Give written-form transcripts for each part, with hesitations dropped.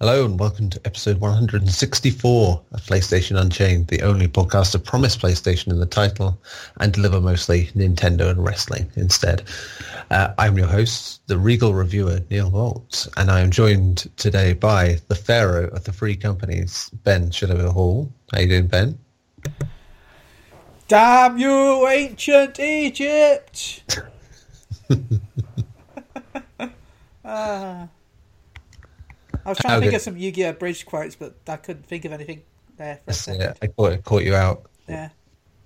Hello and welcome to episode 164 of PlayStation Unchained, the only podcast to promise PlayStation in the title and deliver mostly Nintendo and wrestling instead. I'm your host, the Regal Reviewer, Neil Waltz, and I am joined today by the Pharaoh of the Free Companies, Ben Shilover-Hall. How you doing, Ben? Damn you, ancient Egypt! I was trying to think of some Yu-Gi-Oh! Bridge quotes, but I couldn't think of anything there for a second. Yeah, I caught you out. Yeah.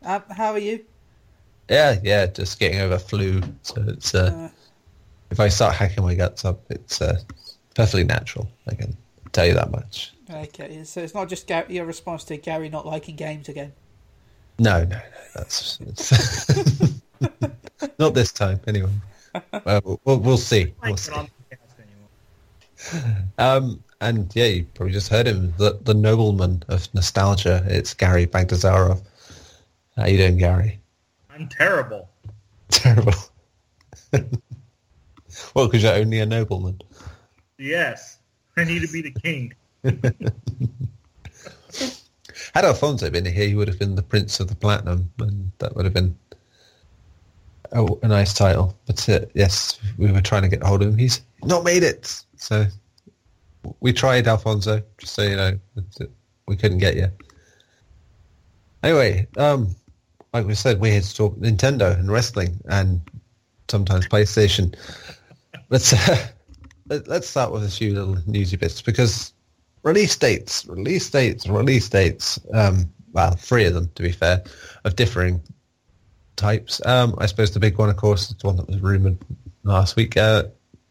How are you? Yeah, just getting over flu. So it's if I start hacking my guts up, it's perfectly natural. I can tell you that much. Okay, so it's not just your response to Gary not liking games again. No, that's not this time. Anyway, we'll see. We'll see. And yeah, you probably just heard him, the nobleman of nostalgia. It's Gary Bagdasarov. How you doing, Gary? I'm terrible. Terrible. Well, because you're only a nobleman. Yes, I need to be the king. Had Alfonso been here, he would have been the Prince of the Platinum, and that would have been a nice title. But yes, we were trying to get hold of him. He's not made it. So we tried, Alfonso, just so you know, we couldn't get you. Anyway, like we said, we're here to talk Nintendo and wrestling and sometimes PlayStation. Let's start with a few little newsy bits, because release dates, well, three of them, to be fair, of differing types. I suppose the big one, of course, is the one that was rumoured last week,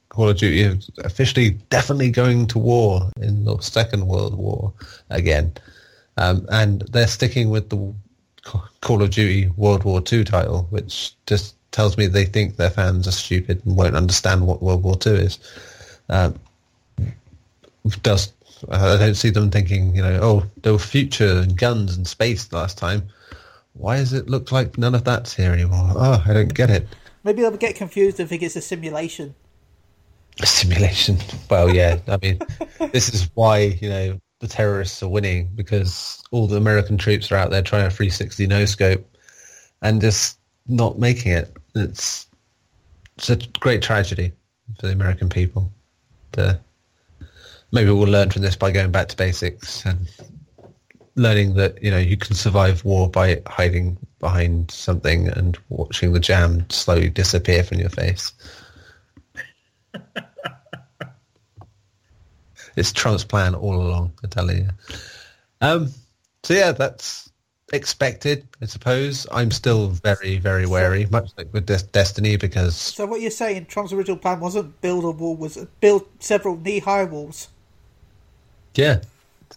Call of Duty is officially definitely going to war in the Second World War again. And they're sticking with the Call of Duty World War 2 title, which just tells me they think their fans are stupid and won't understand what World War 2 is. I don't see them thinking, you know, oh, there were future and guns and space last time. Why does it look like none of that's here anymore? Oh, I don't get it. Maybe they'll get confused and think it's a simulation. A simulation. Well, yeah. I mean, this is why, you know, the terrorists are winning, because all the American troops are out there trying a 360 no-scope and just not making it. It's a great tragedy for the American people. Maybe we'll learn from this by going back to basics and learning that, you know, you can survive war by hiding behind something and watching the jam slowly disappear from your face. It's Trump's plan all along, I tell you. So yeah, that's expected, I suppose. I'm still very, very wary, much like with Destiny, because... So what you're saying, Trump's original plan wasn't build a wall, was build several knee-high walls. Yeah,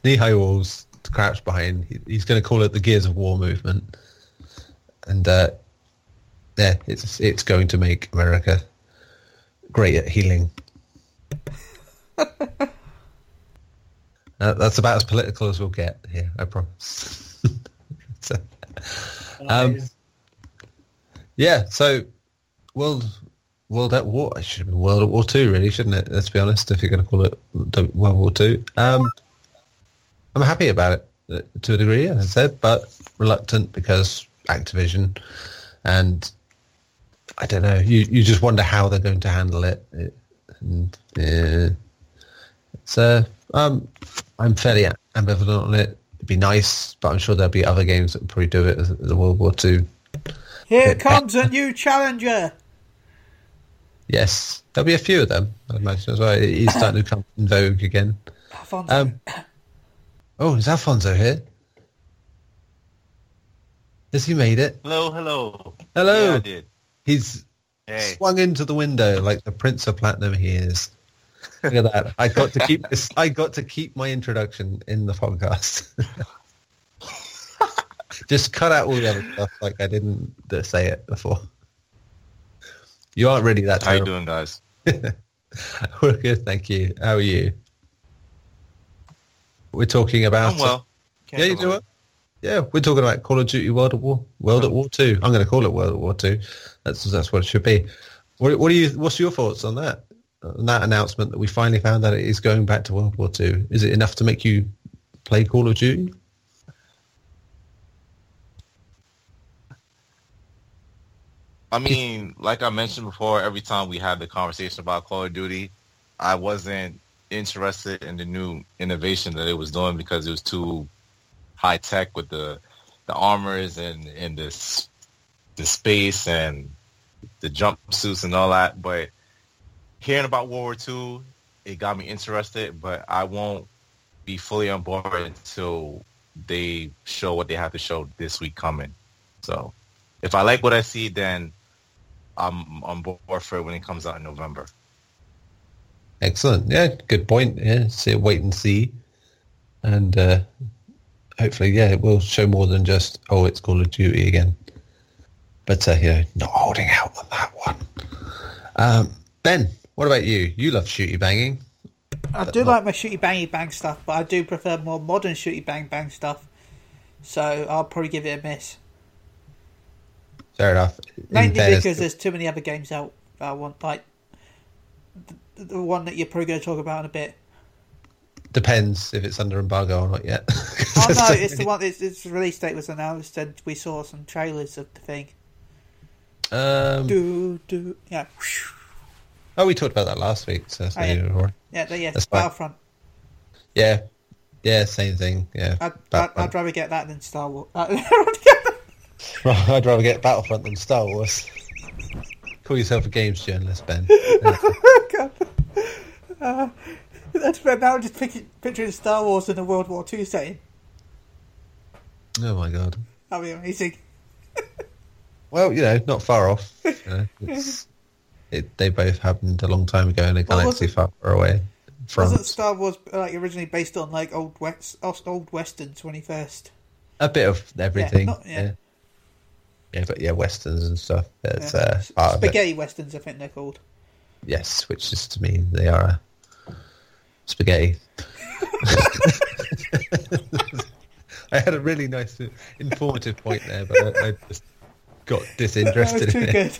knee-high walls to crouch behind. He's going to call it the Gears of War movement. And yeah, it's going to make America great at healing. That's about as political as we'll get here, I promise. So, yeah, so World at War, it should be World at War 2, really, shouldn't it? Let's be honest, if you're going to call it World War 2. I'm happy about it to a degree, as I said, but reluctant because Activision, and I don't know, you just wonder how they're going to handle it. So I'm fairly ambivalent on it. It'd be nice, but I'm sure there'll be other games that probably do it as the World War 2. Here comes a new challenger. Yes, there'll be a few of them, I imagine, as well. He's starting to come in vogue again. Alfonso. Oh, is Alfonso here? Has he made it? Hello. Hello. Yeah, I did. He's swung into the window like the Prince of Platinum he is. Look at that! I got to keep my introduction in the podcast. Just cut out all the other stuff, like I didn't say it before. You aren't really that terrible. How you doing, guys? We're good, thank you. How are you? We're talking about. I'm well. Yeah, you do well. Yeah, we're talking about Call of Duty World at War 2. I'm going to call it World at War 2. That's what it should be. What's your thoughts on that? that announcement that we finally found out it is going back to World War 2? Is it enough to make you play Call of Duty? I mean, like I mentioned before, every time we had the conversation about Call of Duty, I wasn't interested in the new innovation that it was doing because it was too high tech with the armors and the space and the jumpsuits and all that. But hearing about World War II, it got me interested, but I won't be fully on board until they show what they have to show this week coming. So if I like what I see, then I'm on board for it when it comes out in November. Excellent. Yeah, good point. Yeah, so wait and see. And hopefully, yeah, it will show more than just, oh, it's Call of Duty again. But, not holding out on that one. Ben, what about you? You love shooty-banging. I do like my shooty-bangy-bang stuff, but I do prefer more modern shooty-bang-bang stuff. So I'll probably give it a miss. Fair enough. Mainly because there's too many other games out that I want, like the one that you're probably going to talk about in a bit. Depends if it's under embargo or not yet. Oh no, it's the one. Its release date was announced, and we saw some trailers of the thing. Yeah. Oh, we talked about that last week. So that's that's Battlefront. Fine. Yeah, same thing. Yeah, I'd rather get that than Star Wars. I'd rather get Battlefront than Star Wars. Call yourself a games journalist, Ben. God. That's where now I'm just picturing Star Wars in a World War 2 setting. Oh my God. That'd be amazing. Well, not far off. They both happened a long time ago in a galaxy far away from. Wasn't Star Wars originally based on old westerns when he first? A bit of everything. But westerns and stuff. That's part spaghetti of it. Westerns, I think they're called. Yes, which is to me they are spaghetti. I had a really nice, informative point there, but I just got disinterested in it. That was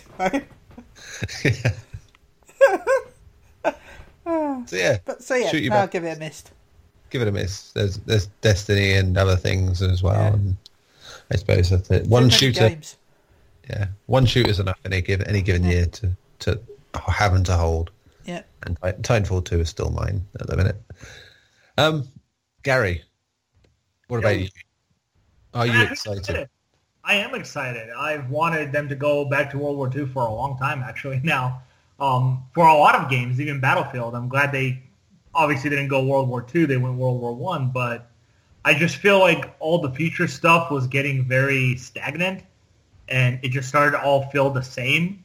too good. Right? I'll give it a miss. Give it a miss. There's Destiny and other things as well. Yeah. And I suppose that's it. One shooter. Games. Yeah, one shooter is enough in any given year to have and to hold. Yeah. And Titanfall 2 is still mine at the minute. Gary, what about you? Are you excited? I am excited. I've wanted them to go back to World War II for a long time, actually, now. For a lot of games, even Battlefield. I'm glad they obviously didn't go World War II. They went World War I, but I just feel like all the future stuff was getting very stagnant, and it just started to all feel the same.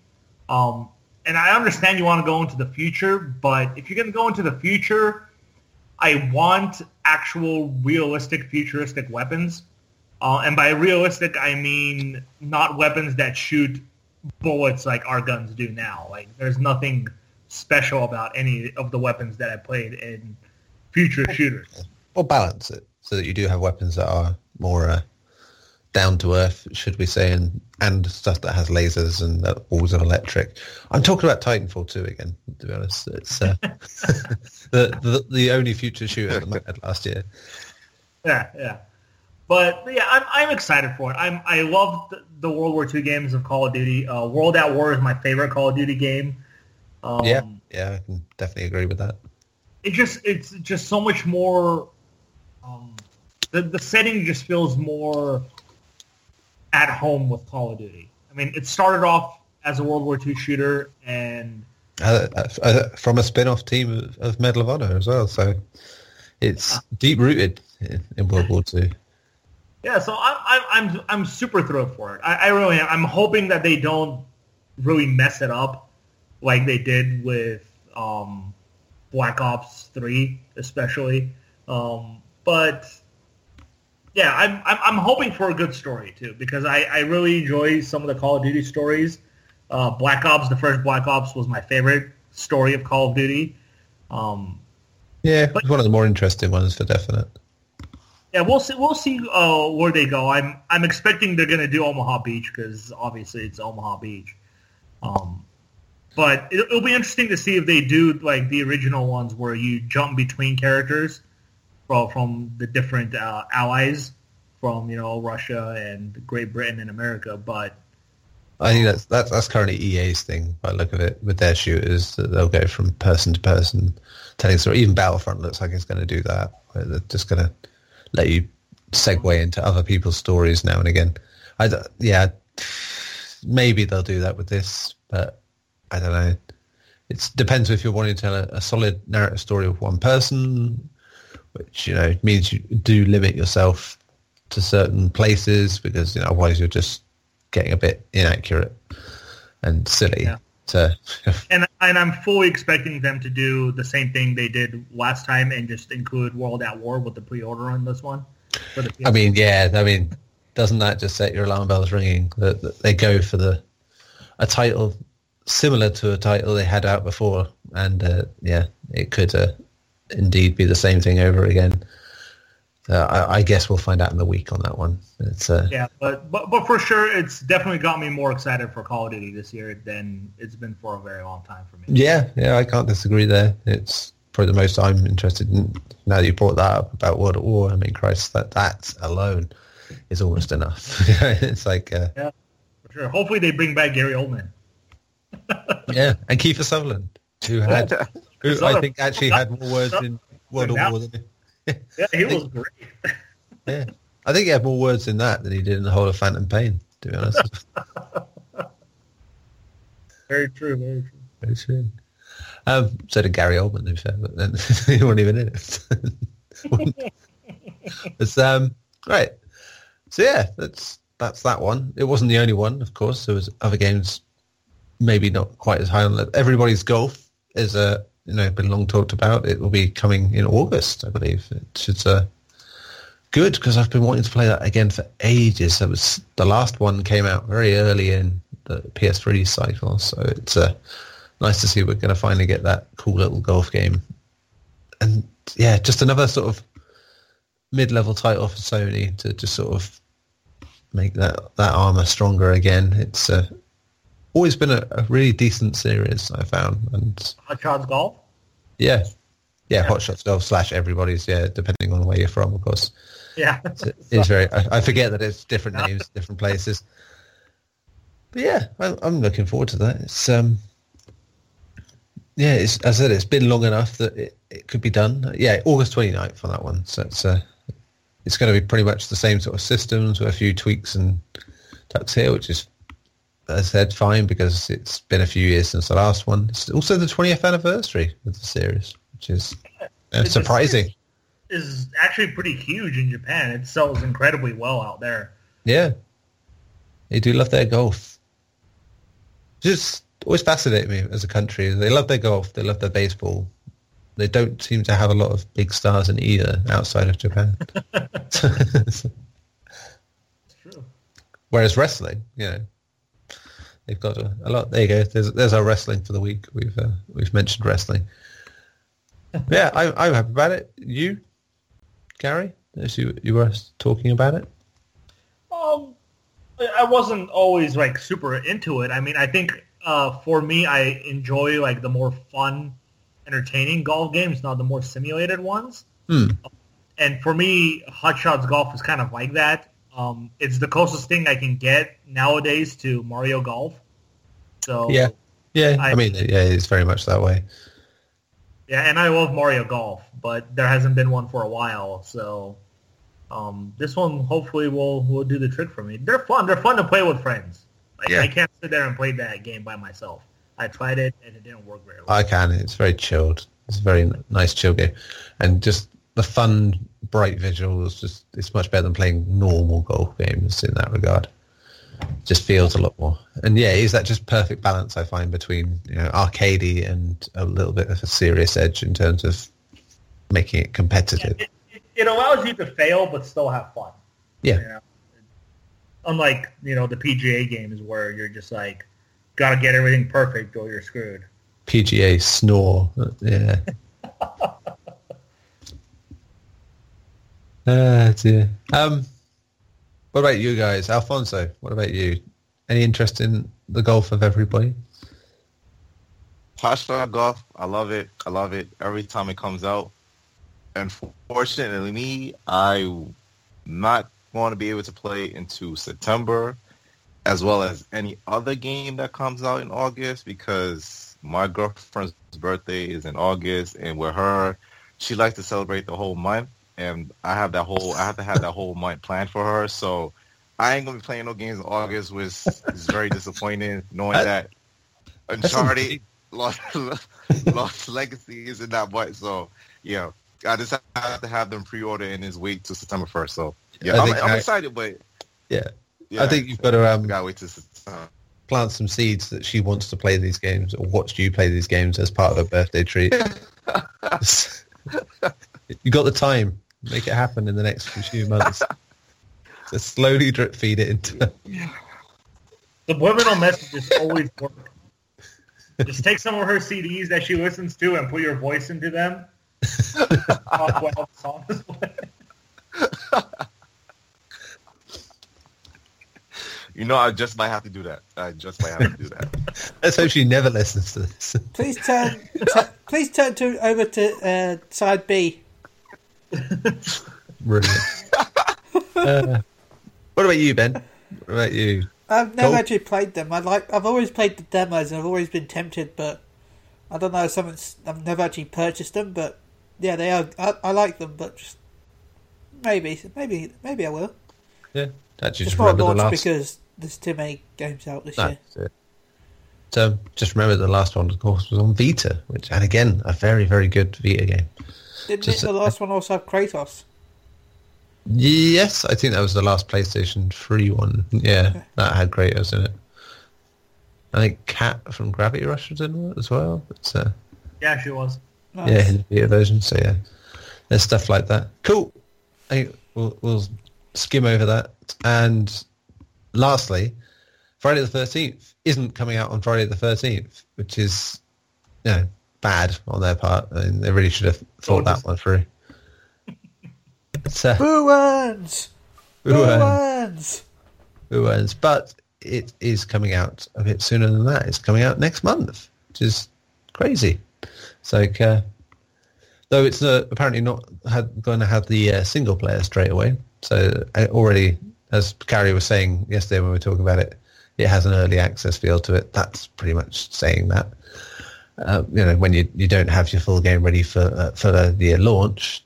And I understand you want to go into the future, but if you're going to go into the future, I want actual realistic futuristic weapons. And by realistic, I mean not weapons that shoot bullets like our guns do now. Like, there's nothing special about any of the weapons that I played in future shooters. Or balance it so that you do have weapons that are more down to earth, should we say, and stuff that has lasers and balls of electric. I'm talking about Titanfall 2 again, to be honest. It's the only future shooter that I had last year. Yeah. But yeah, I'm excited for it. I love the World War II games of Call of Duty. World at War is my favorite Call of Duty game. I can definitely agree with that. It's just so much more. The setting just feels more at home with Call of Duty. I mean, it started off as a World War II shooter, and from a spin-off team of Medal of Honor as well, so it's deep-rooted in World War II. Yeah, so I'm super thrilled for it. I really am. I'm hoping that they don't really mess it up like they did with Black Ops 3, especially. But yeah, I'm hoping for a good story too, because I really enjoy some of the Call of Duty stories. Black Ops, the first Black Ops, was my favorite story of Call of Duty. It was one of the more interesting ones for definite. Yeah, we'll see where they go. I'm expecting they're going to do Omaha Beach because obviously it's Omaha Beach. But it'll be interesting to see if they do like the original ones where you jump between characters from the different allies from, you know, Russia and Great Britain and America. But I think that's currently EA's thing by the look of it with their shooters. They'll go from person to person telling story. Even Battlefront looks like it's going to do that. They're just going to let you segue into other people's stories now and again. Yeah, maybe they'll do that with this, but I don't know. It depends if you're wanting to tell a solid narrative story with one person, which, you know, means you do limit yourself to certain places because, you know, otherwise you're just getting a bit inaccurate and silly. Yeah. So, and I'm fully expecting them to do the same thing they did last time and just include World at War with the pre-order on this one. I mean, yeah, I mean, doesn't that just set your alarm bells ringing that they go for a title similar to a title they had out before, and yeah, it could indeed be the same thing over again. I guess we'll find out in the week on that one. It's yeah, but for sure, it's definitely got me more excited for Call of Duty this year than it's been for a very long time for me. Yeah, I can't disagree there. It's probably the most I'm interested in. Now that you brought that up about World at War, I mean, Christ, that alone is almost enough. It's like yeah, for sure. Hopefully, they bring back Gary Oldman. Yeah, and Kiefer Sutherland, who I think actually had more words in World at War than. Yeah, he was great. Yeah, I think he had more words in that than he did in the whole of Phantom Pain, to be honest. Very true. So did Gary Oldman, in fact, but then he wasn't even in it. It's right. So yeah, that's that one. It wasn't the only one, of course. There was other games, maybe not quite as high on that. Everybody's Golf is a. You know, been long talked about. It will be coming in August, I believe. It's good because I've been wanting to play that again for ages. That was the last one came out very early in the PS3 cycle, so it's nice to see we're going to finally get that cool little golf game. And yeah, just another sort of mid-level title for Sony to just sort of make that armor stronger again. It's always been a really decent series, I found. And Hot Shots Golf? Yeah, Hot Shots Golf / Everybody's, yeah, depending on where you're from, of course. Yeah. It's very. I forget that it's different names, different places. But yeah, I'm looking forward to that. It's as I said, it's been long enough that it could be done. Yeah, August 29th for that one. So it's going to be pretty much the same sort of systems with a few tweaks and tucks here, which is, I said, fine, because it's been a few years since the last one. It's also the 20th anniversary of the series, which is surprising. It's actually pretty huge in Japan. It sells incredibly well out there. Yeah. They do love their golf. Just always fascinated me as a country. They love their golf. They love their baseball. They don't seem to have a lot of big stars in either outside of Japan. It's true. Whereas wrestling, you know, they've got a lot. There you go. There's our wrestling for the week. We've mentioned wrestling. Yeah, I'm happy about it. You, Gary, as you were talking about it. I wasn't always like super into it. I mean, I think for me, I enjoy like the more fun, entertaining golf games, not the more simulated ones. And for me, Hot Shots Golf is kind of like that. It's the closest thing I can get nowadays to Mario Golf. So yeah. I mean, yeah, it's very much that way. Yeah, and I love Mario Golf, but there hasn't been one for a while. So this one hopefully will do the trick for me. They're fun. They're fun to play with friends. Like, yeah. I can't sit there and play that game by myself. I tried it and it didn't work very well. I can. It's very chilled. It's a very nice chill game, and just the fun, bright visuals, just it's much better than playing normal golf games in that regard. Just feels a lot more. And yeah, is that just perfect balance I find between, you know, arcadey and a little bit of a serious edge in terms of making it competitive. Yeah, it allows you to fail but still have fun. Yeah. You know? Unlike, you know, the PGA games where you're just like, gotta get everything perfect or you're screwed. PGA snore. Yeah. Dear. What about you guys? Alfonso, what about you? Any interest in the golf of everybody? Poshstar Golf, I love it. I love it every time it comes out. Unfortunately, me, I'm not going to be able to play into September, as well as any other game that comes out in August, because my girlfriend's birthday is in August, and with her, she likes to celebrate the whole month, and I have to have that whole month planned for her. So I ain't gonna be playing no games in August, which is very disappointing, knowing that Uncharted Lost Legacy is in that month. So yeah, I just have to have them pre-order in this week to September 1st. So yeah, I'm excited, but yeah, I think you've got to gotta wait to plant some seeds that she wants to play these games or watch you play these games as part of her birthday treat. You got the time. Make it happen in the next few months. Just slowly drip feed it into. Subliminal messages always work. Just take some of her CDs that she listens to and put your voice into them. You know, I just might have to do that. Let's hope she never listens to this. Please turn over to side B. Brilliant. What about you, Ben? What about you? I've never actually played them. I've always played the demos, and I've always been tempted, but I don't know. I've never actually purchased them, but yeah, they are. I like them, but just maybe I will. Yeah, I just remember the last, because there's too many games out this year. So just remember the last one, of course, was on Vita, which, and again, a very, very good Vita game. Didn't the last one also have Kratos? Yes, I think that was the last PlayStation 3 one. Yeah, okay. That had Kratos in it. I think Kat from Gravity Rush was in it as well. Yeah, she was. Nice. Yeah, in the Vita version, so yeah. There's stuff like that. Cool. I think we'll skim over that. And lastly, Friday the 13th isn't coming out on Friday the 13th, which is, you know, bad on their part. I mean, they really should have thought that one through. Who wins? But it is coming out a bit sooner than that. It's coming out next month, which is crazy. So, though it's apparently not going to have the single player straight away. So already, as Gary was saying yesterday when we were talking about it, it has an early access feel to it. That's pretty much saying that. You know, when you don't have your full game ready for the launch,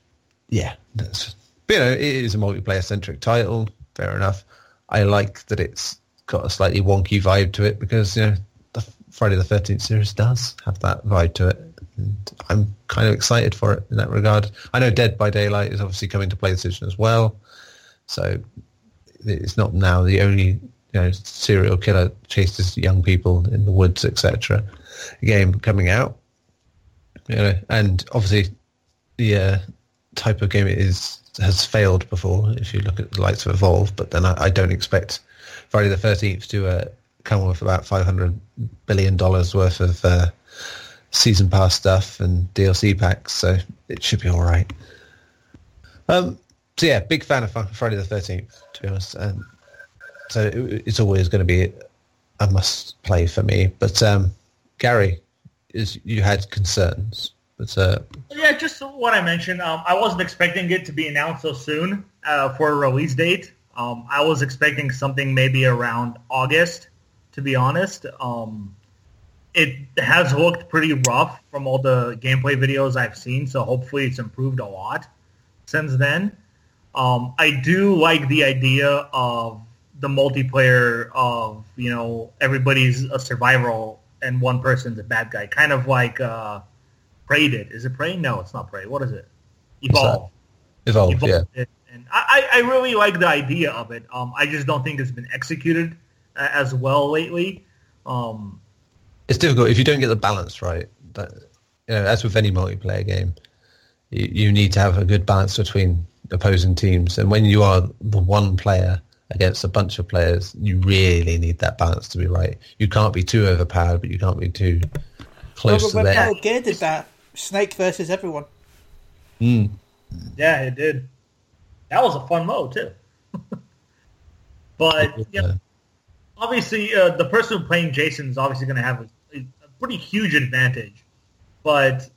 yeah. But, you know, it is a multiplayer-centric title. Fair enough. I like that it's got a slightly wonky vibe to it, because, you know, the Friday the 13th series does have that vibe to it. And I'm kind of excited for it in that regard. I know Dead by Daylight is obviously coming to PlayStation as well, so it's not now the only, you know, serial killer chases young people in the woods, etc. game coming out, you know, and obviously the type of game it is has failed before, if you look at the likes of Evolve. But then I don't expect Friday the 13th to come with about $500 billion worth of season pass stuff and DLC packs, so it should be all right. So yeah, big fan of Friday the 13th, to be honest, and so it's always going to be a must play for me. But Gary, you had concerns. But, yeah, just what I mentioned. I wasn't expecting it to be announced so soon for a release date. I was expecting something maybe around August, to be honest. It has looked pretty rough from all the gameplay videos I've seen, so hopefully it's improved a lot since then. I do like the idea of the multiplayer of, you know, everybody's a survival and one person's a bad guy. Kind of like Prey did. Is it Prey? No, it's not Prey. What is it? Evolve, yeah. And I really like the idea of it. I just don't think it's been executed as well lately. It's difficult if you don't get the balance right. That, you know, as with any multiplayer game, you need to have a good balance between opposing teams. And when you are the one player against a bunch of players, you really need that balance to be right. You can't be too overpowered, but you can't be too close to there. Metal Gear did that. Snake versus everyone. Mm. Yeah, it did. That was a fun mode, too. But, yeah, obviously, the person playing Jason is obviously going to have pretty huge advantage. But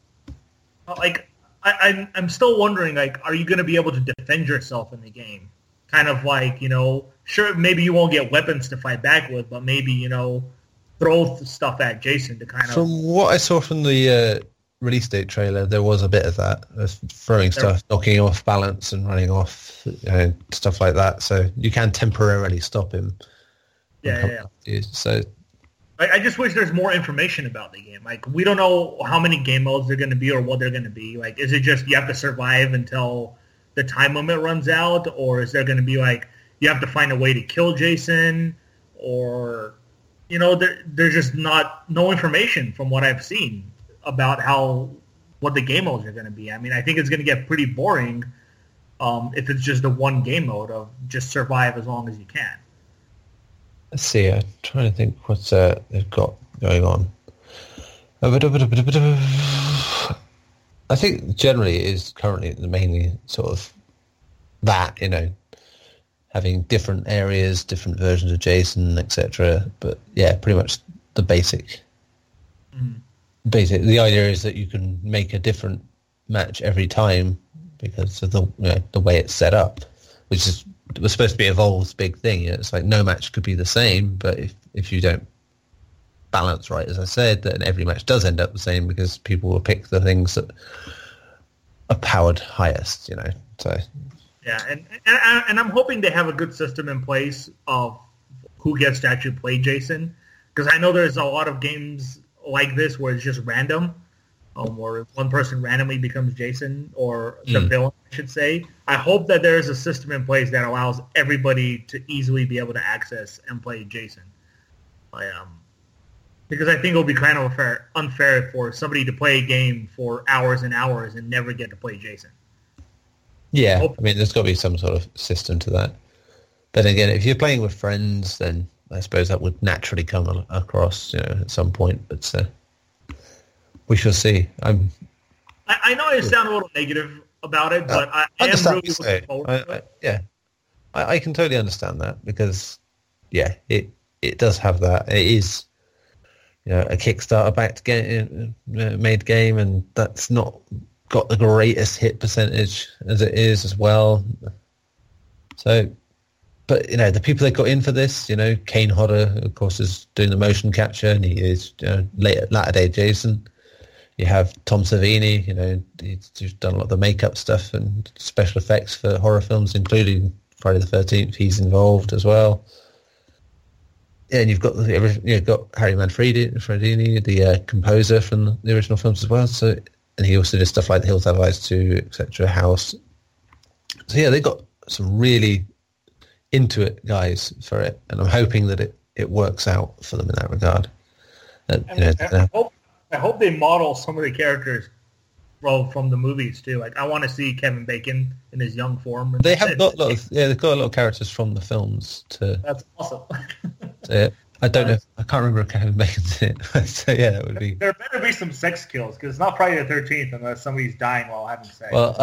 like, I'm still wondering, like, are you going to be able to defend yourself in the game? Kind of like, you know, sure, maybe you won't get weapons to fight back with, but maybe, you know, throw stuff at Jason to kind of... From what I saw from the release date trailer, there was a bit of that, throwing stuff, knocking off balance and running off, you know, stuff like that. So you can temporarily stop him. Yeah. So... I just wish there's more information about the game. Like, we don't know how many game modes they're going to be or what they're going to be. Like, is it just you have to survive until the time limit runs out? Or is there going to be, like, you have to find a way to kill Jason? Or, you know, there's just no information from what I've seen about what the game modes are going to be. I mean, I think it's going to get pretty boring if it's just the one game mode of just survive as long as you can. Let's see, I'm trying to think what they've got going on. I think generally it is currently mainly sort of that, you know, having different areas, different versions of Jason, etc. But yeah, pretty much the basic. Mm-hmm. The idea is that you can make a different match every time because of the way it's set up, which is... It was supposed to be Evolve's big thing. You know, it's like no match could be the same, but if you don't balance right, as I said, then every match does end up the same because people will pick the things that are powered highest, you know. So yeah, and I'm hoping they have a good system in place of who gets to actually play Jason, because I know there's a lot of games like this where it's just random, or one person randomly becomes Jason or the villain, I should say. I hope that there is a system in place that allows everybody to easily be able to access and play Jason. Because I think it'll be kind of unfair for somebody to play a game for hours and hours and never get to play Jason. Yeah, I mean, there's got to be some sort of system to that. But again, if you're playing with friends, then I suppose that would naturally come across, you know, at some point. But we shall see. I know I sound a little negative about it, but I am really looking forward to it. I can totally understand that because, yeah, it does have that. It is, you know, a Kickstarter-backed game, made game, and that's not got the greatest hit percentage as it is as well. So, but, you know, the people that got in for this, you know, Kane Hodder, of course, is doing the motion capture, and he is latter-day Jason. You have Tom Savini, you know, he's done a lot of the makeup stuff and special effects for horror films, including Friday the 13th. He's involved as well. Yeah, and you've got Harry Manfredini, the composer from the original films as well. So, and he also did stuff like The Hills Have Eyes 2, etc. House. So yeah, they got some really into it guys for it, and I'm hoping that it works out for them in that regard. And, you know, I hope they model some of the characters from the movies too. Like, I want to see Kevin Bacon in his young form. They have got a lot of characters from the films too. That's awesome. I don't know. I can't remember if Kevin Bacon's in it. So yeah, that would be. There better be some sex kills because it's not Friday the 13th unless somebody's dying while having sex. Well,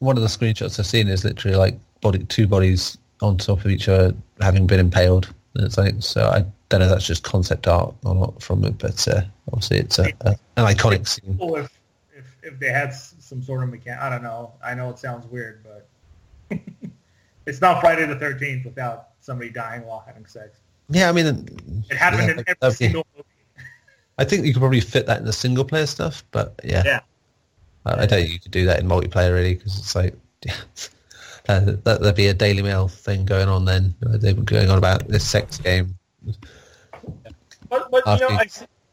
one of the screenshots I've seen is literally like two bodies on top of each other having been impaled. And it's like, so I don't know if that's just concept art or not from it, but obviously it's an iconic scene. Cool if they had some sort of mechanic, I don't know. I know it sounds weird, but it's not Friday the 13th without somebody dying while having sex. Yeah, I mean... It happened in every single movie. I think you could probably fit that in the single-player stuff, but yeah. I don't think you could do that in multiplayer, really, because it's like... there'd be a Daily Mail thing going on then. They were going on about this sex game. But you know,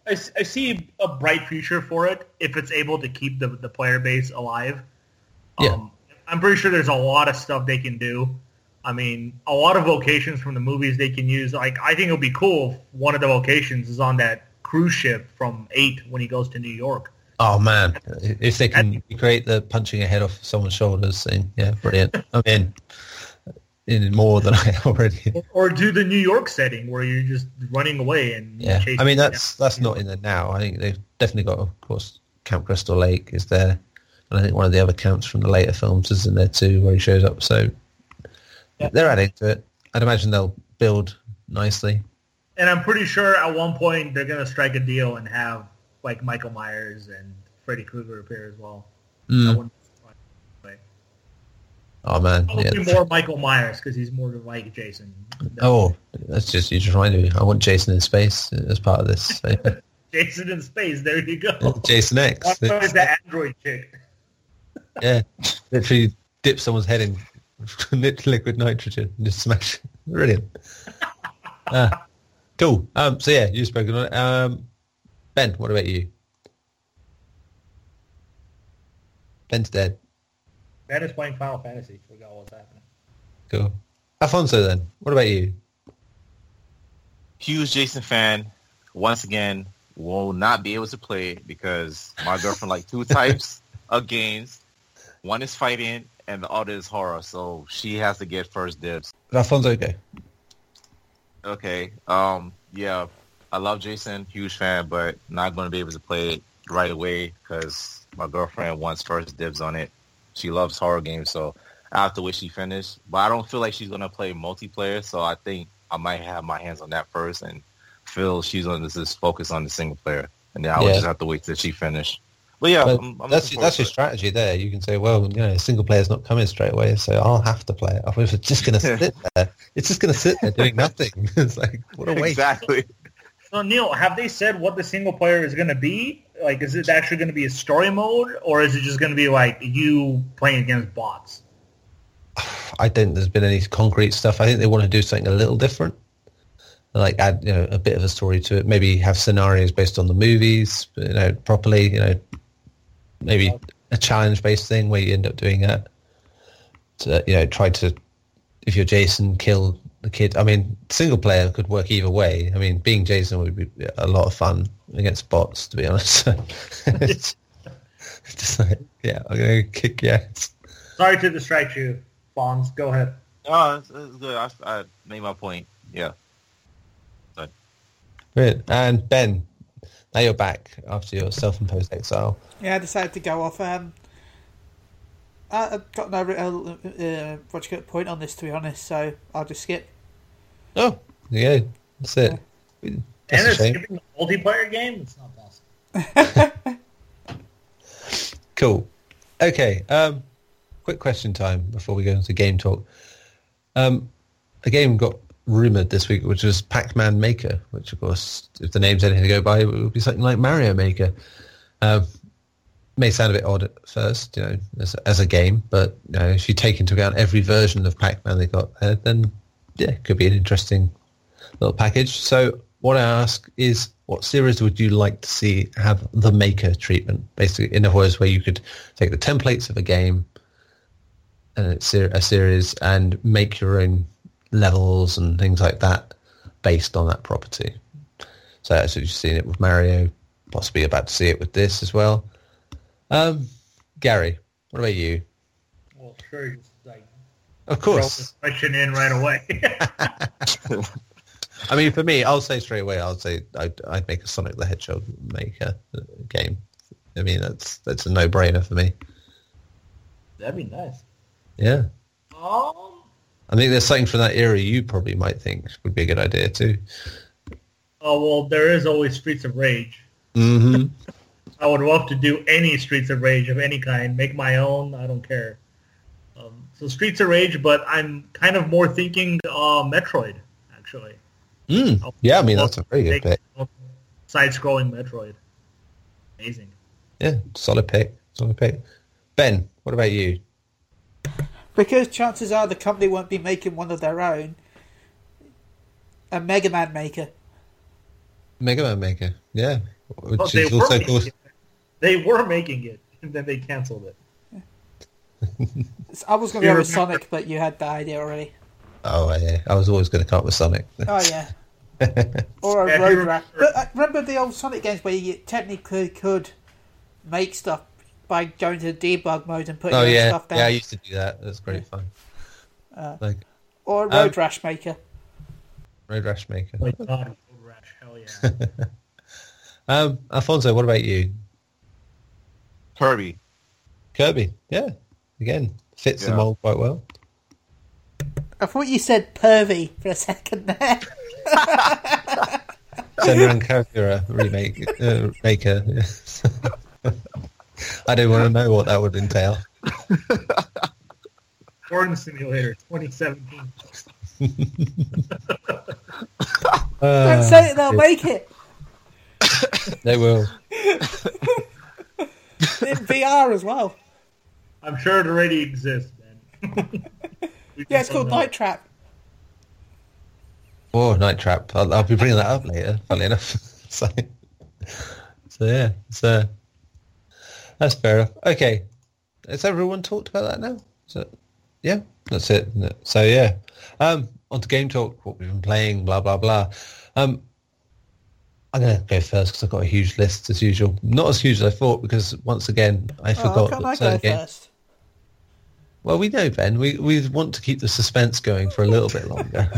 I see a bright future for it if it's able to keep the player base alive. Yeah. I'm pretty sure there's a lot of stuff they can do. I mean, a lot of locations from the movies they can use. Like, I think it would be cool if one of the locations is on that cruise ship from 8 when he goes to New York. Oh, man. If they can create the punching a head off someone's shoulders thing, yeah, brilliant. I'm in more than I already... Or do the New York setting where you're just running away and... Yeah, I mean, that's not in there now. I think they've definitely got, of course, Camp Crystal Lake is there. And I think one of the other camps from the later films is in there too, where he shows up. So they're adding to it. I'd imagine they'll build nicely. And I'm pretty sure at one point they're going to strike a deal and have like Michael Myers and Freddy Krueger appear as well. That wouldn't be fun. But oh man, probably more Michael Myers because he's more like Jason. Oh, that's just you just reminded me. I want Jason in space as part of this. Jason in space. There you go. Jason X. It's the android chick. Yeah, literally dip someone's head in liquid nitrogen and just smash. Brilliant. Cool. So yeah, you've spoken on it. Ben, what about you? Ben's dead. Ben is playing Final Fantasy. Forgot what's happening. Cool. Alfonso, then, what about you? Huge Jason fan. Once again, will not be able to play it because my girlfriend likes two types of games. One is fighting, and the other is horror. So she has to get first dibs. Alfonso, okay. Okay. Yeah, I love Jason. Huge fan, but not going to be able to play it right away because my girlfriend wants first dibs on it. She loves horror games, so I have to wait she finished. But I don't feel like she's going to play multiplayer, so I think I might have my hands on that first and feel she's going to just focus on the single player. And then I would just have to wait till she finished. But yeah, but I'm that's your strategy there. You can say, well, you know, single player's not coming straight away, so I'll have to play it. I was just going to sit there. It's just going to sit there doing nothing. It's like, what a waste. Exactly. So, Neil, have they said what the single player is going to be? Like, is it actually going to be a story mode, or is it just going to be, like, you playing against bots? I don't think there's been any concrete stuff. I think they want to do something a little different, like add, you know, a bit of a story to it, maybe have scenarios based on the movies, you know, properly, you know, maybe a challenge-based thing where you end up doing that. So, you know, try to, if you're Jason, kill the kid. I mean, single player could work either way. I mean, being Jason would be a lot of fun against bots, to be honest. Just like, yeah, I'm gonna kick your ass. Sorry to distract you, Fonz. Go ahead. Oh, it's good. I made my point. Yeah. So. Good. And Ben, now you're back after your self-imposed exile. Yeah, I decided to go off. I've got no point on this, to be honest. So I'll just skip. Oh, yeah, that's it. Yeah. That's and it's skipping a multiplayer game? It's not possible. Cool. Okay. Quick question time before we go into game talk. A game got rumoured this week, which was Pac-Man Maker, which, of course, if the name's anything to go by, it would be something like Mario Maker. May sound a bit odd at first, you know, as a game, but you know, if you take into account every version of Pac-Man they got there, then yeah, it could be an interesting little package. So what I ask is, what series would you like to see have the maker treatment? Basically, in other words, where you could take the templates of a game and a series and make your own levels and things like that based on that property. So as you've seen it with Mario, possibly about to see it with this as well. Gary, what about you? Well, sure, just like of course, this question in right away. I mean, for me, I'll say straight away, I'll say I'd make a Sonic the Hedgehog Maker game. I mean, that's a no-brainer for me. That'd be nice. Yeah. I think there's something from that era you probably might think would be a good idea, too. Oh, well, there is always Streets of Rage. Mm-hmm. I would love to do any Streets of Rage of any kind. Make my own. I don't care. So Streets of Rage, but I'm kind of more thinking Metroid, actually. Yeah, I mean, that's a very good pick. Side-scrolling Metroid. Amazing. Yeah, solid pick. Solid pick. Ben, what about you? Because chances are the company won't be making one of their own, a Mega Man Maker. Mega Man Maker, yeah. Which is also called... They were making it, and then they cancelled it. Yeah. I was going to go with Sonic, but you had the idea already. Oh, yeah. I was always going to come up with Sonic. Oh, yeah. Or a road rat. But remember the old Sonic games where you technically could make stuff by going to the debug mode and putting your stuff down? Yeah, I used to do that. That's great fun. Or a road rash maker. Road rash maker. Oh, my God. Road rash. Hell yeah. Alfonso, what about you? Kirby. Yeah. Again, fits the mold quite well. I thought you said pervy for a second there. Senran Kagura remake maker. I don't want to know what that would entail. Porn Simulator 2017. Don't say it, they'll make it. They will. In VR as well. I'm sure it already exists, Ben. Yeah, it's called Night Trap. Oh, Night Trap. I'll be bringing that up later, funnily enough. So yeah, so that's fair enough. Okay, has everyone talked about that now? So, yeah, that's it. So yeah, on to Game Talk, what we've been playing, blah, blah, blah. I'm going to go first because I've got a huge list as usual. Not as huge as I thought because, once again, I forgot. How can I go first? Well, we know, Ben. We want to keep the suspense going for a little bit longer.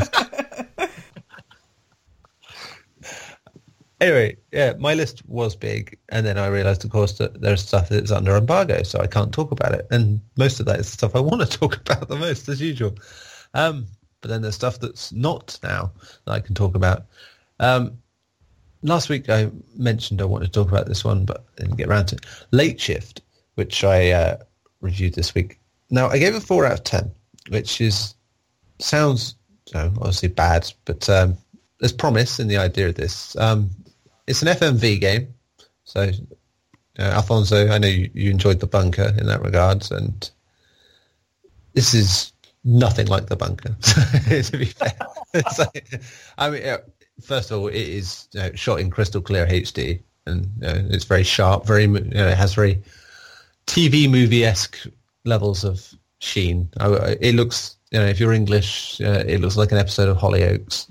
Anyway, yeah, my list was big, and then I realised, of course, that there's stuff that's under embargo, so I can't talk about it. And most of that is stuff I want to talk about the most, as usual. But then there's stuff that's not now that I can talk about. Last week I mentioned I wanted to talk about this one, but I didn't get around to it. Late Shift, which I reviewed this week. Now, I gave it 4 out of 10, which sounds, you know, obviously bad, but there's promise in the idea of this. It's an FMV game, so Alfonso, I know you enjoyed The Bunker in that regard, and this is nothing like The Bunker, to be fair. So, I mean, first of all, it is shot in crystal clear HD, and it's very sharp, very it has very TV movie-esque levels of sheen. It looks, if you're English, it looks like an episode of Hollyoaks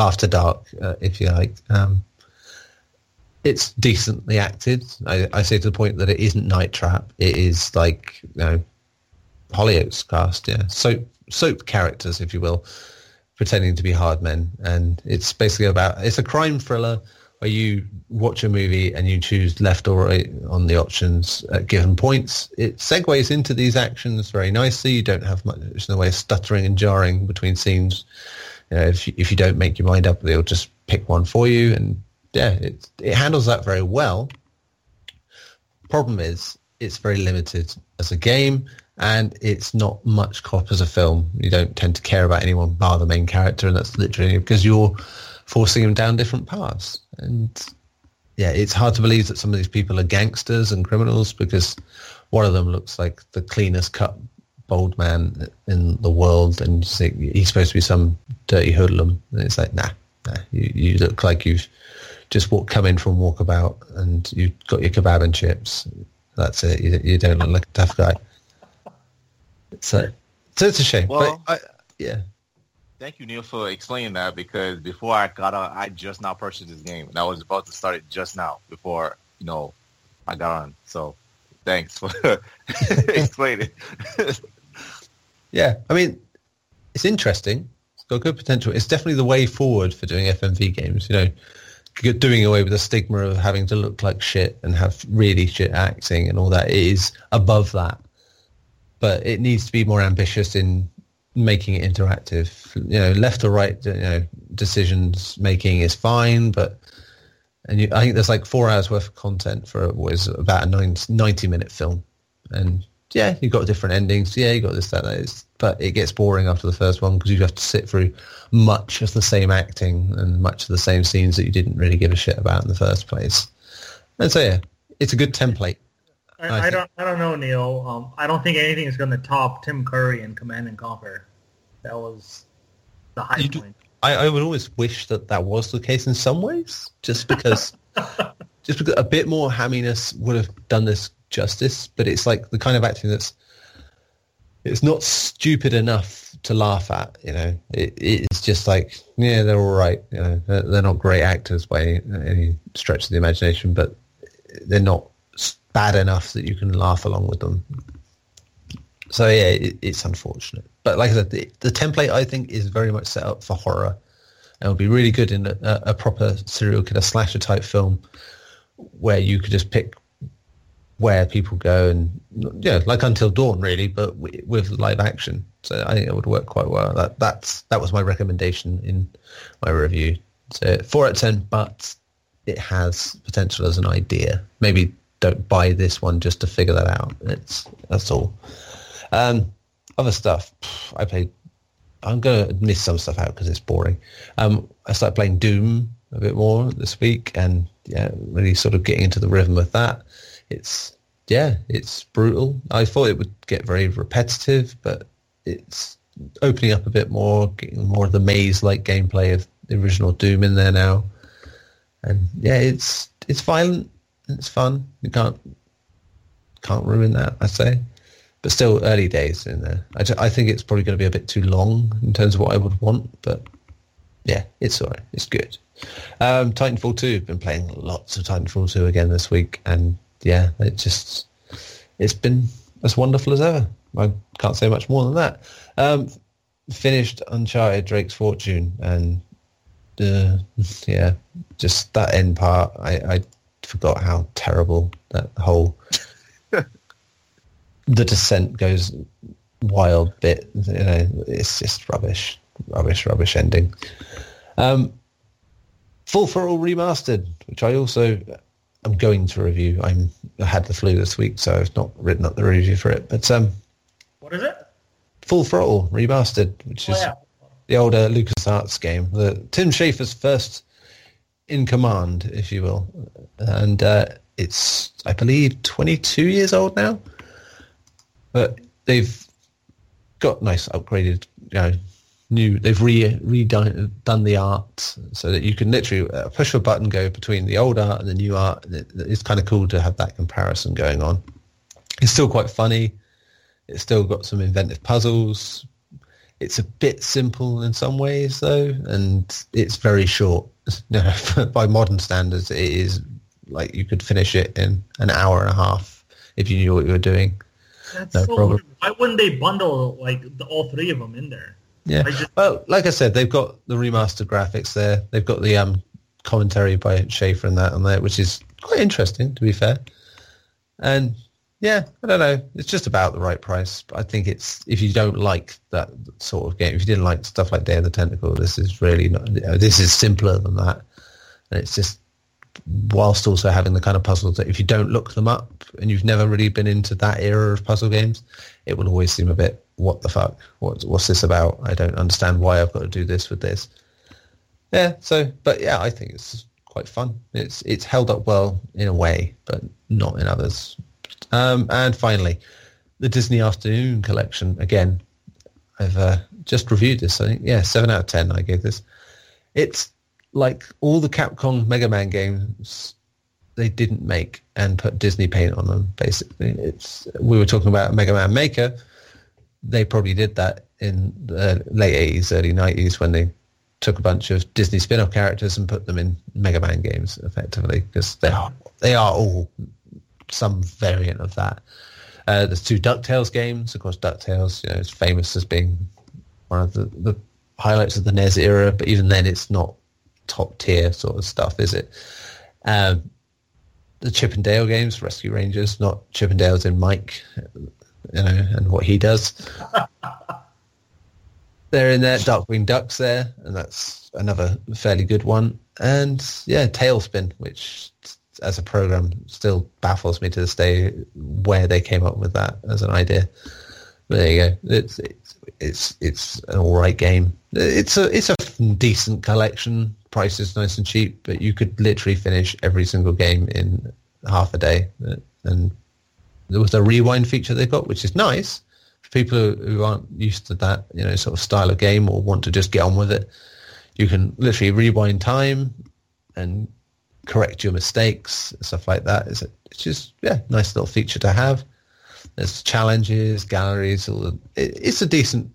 after dark, if you like. It's decently acted. I say to the point that it isn't Night Trap. It is like, Hollyoaks cast, yeah. Soap characters, if you will, pretending to be hard men. And it's basically it's a crime thriller where you watch a movie and you choose left or right on the options at given points. It segues into these actions very nicely. You don't have much in the way of stuttering and jarring between scenes. If you don't make your mind up, they'll just pick one for you. And yeah, it handles that very well. Problem is, it's very limited as a game, and it's not much cop as a film. You don't tend to care about anyone bar the main character, and that's literally because you're forcing them down different paths. And yeah, it's hard to believe that some of these people are gangsters and criminals, because one of them looks like the cleanest cut bald man in the world, and you think he's supposed to be some dirty hoodlum. And it's like, nah, you look like you've just come in from walkabout and you've got your kebab and chips. That's it. You don't look like a tough guy. So it's a shame. Well, but thank you, Neil, for explaining that, because before I got on, I just now purchased this game, and I was about to start it just now before I got on. So thanks for explaining it. Yeah, I mean, it's interesting. It's got good potential. It's definitely the way forward for doing FMV games. Doing away with the stigma of having to look like shit and have really shit acting and all that. It is above that. But it needs to be more ambitious in making it interactive. Left or right, decisions making is fine, but I think there's like 4 hours worth of content for what is about a 90-minute film. And yeah, you've got different endings. Yeah, you've got this, that, but it gets boring after the first one because you have to sit through much of the same acting and much of the same scenes that you didn't really give a shit about in the first place. And so, yeah, it's a good template. I don't know, Neil. I don't think anything is going to top Tim Curry in Command & Conquer. That was the high point. I would always wish that was the case in some ways, just because a bit more hamminess would have done this justice. But it's like the kind of acting it's not stupid enough to laugh at. It's just like, yeah, they're all right. They're not great actors by any stretch of the imagination, but they're not bad enough that you can laugh along with them. So yeah, it's unfortunate, but like I said, the template I think is very much set up for horror, and would be really good in a proper serial killer slasher type film where you could just pick where people go, and like Until Dawn really, but with live action. So I think it would work quite well. That was my recommendation in my review. So 4 out of 10, but it has potential as an idea. Maybe don't buy this one just to figure that out. That's all. Other stuff I played. I'm going to miss some stuff out because it's boring. I started playing Doom a bit more this week, and yeah, really sort of getting into the rhythm with that. It's brutal. I thought it would get very repetitive, but it's opening up a bit more, getting more of the maze-like gameplay of the original Doom in there now. And yeah, it's violent, it's fun. You can't ruin that, I say. But still, early days in there. I think it's probably going to be a bit too long in terms of what I would want, but yeah, it's all right. It's good. Titanfall 2, been playing lots of Titanfall 2 again this week, and yeah, it's been as wonderful as ever. I can't say much more than that. Finished Uncharted Drake's Fortune, and just that end part. I forgot how terrible that whole... the descent goes wild bit, you know, it's just rubbish ending. Full Throttle Remastered, which I also am going to review. I had the flu this week, so I've not written up the review for it, but what is it? Full Throttle Remastered, which is the older LucasArts game, the Tim Schafer's first in command, if you will, and it's, I believe, 22 years old now. But they've got nice upgraded, you know, new. They've redone the art so that you can literally push a button, go between the old art and the new art. It's kind of cool to have that comparison going on. It's still quite funny. It's still got some inventive puzzles. It's a bit simple in some ways, though, and it's very short. By modern standards, it is like you could finish it in an hour and a half if you knew what you were doing. That's no problem. Weird. Why wouldn't they bundle like all three of them in there? Yeah. Well, like I said, they've got the remastered graphics there. They've got the commentary by Schafer and that on there, which is quite interesting, to be fair. And yeah, I don't know. It's just about the right price. But I think it's, if you don't like that sort of game, if you didn't like stuff like Day of the Tentacle, this is really not. This is simpler than that, and it's just, whilst also having the kind of puzzles that if you don't look them up and you've never really been into that era of puzzle games, it will always seem a bit, what the fuck? What's this about? I don't understand why I've got to do this with this. Yeah, so, but yeah, I think it's quite fun. It's held up well in a way, but not in others. And finally, the Disney Afternoon Collection. Again, I've just reviewed this, I think. Yeah, 7 out of 10 I gave this. It's like all the Capcom Mega Man games they didn't make and put Disney paint on them, basically. We were talking about Mega Man Maker. They probably did that in the late 80s, early 90s when they took a bunch of Disney spin-off characters and put them in Mega Man games, effectively, because they are all some variant of that. There's 2 DuckTales games. Of course, DuckTales, is famous as being one of the highlights of the NES era, but even then it's not top tier sort of stuff, is it? The Chip and Dale games, Rescue Rangers, not Chip and Dale's in Mike, and what he does. They're in there. Darkwing Duck's there, and that's another fairly good one. And yeah, Tailspin, which as a program still baffles me to this day where they came up with that as an idea. But there you go. It's an all right game. It's a decent collection. Price is nice and cheap, but you could literally finish every single game in half a day. And there was a rewind feature they got, which is nice for people who aren't used to that, sort of style of game or want to just get on with it. You can literally rewind time and correct your mistakes and stuff like that. It's just nice little feature to have. There's challenges, galleries. It's a decent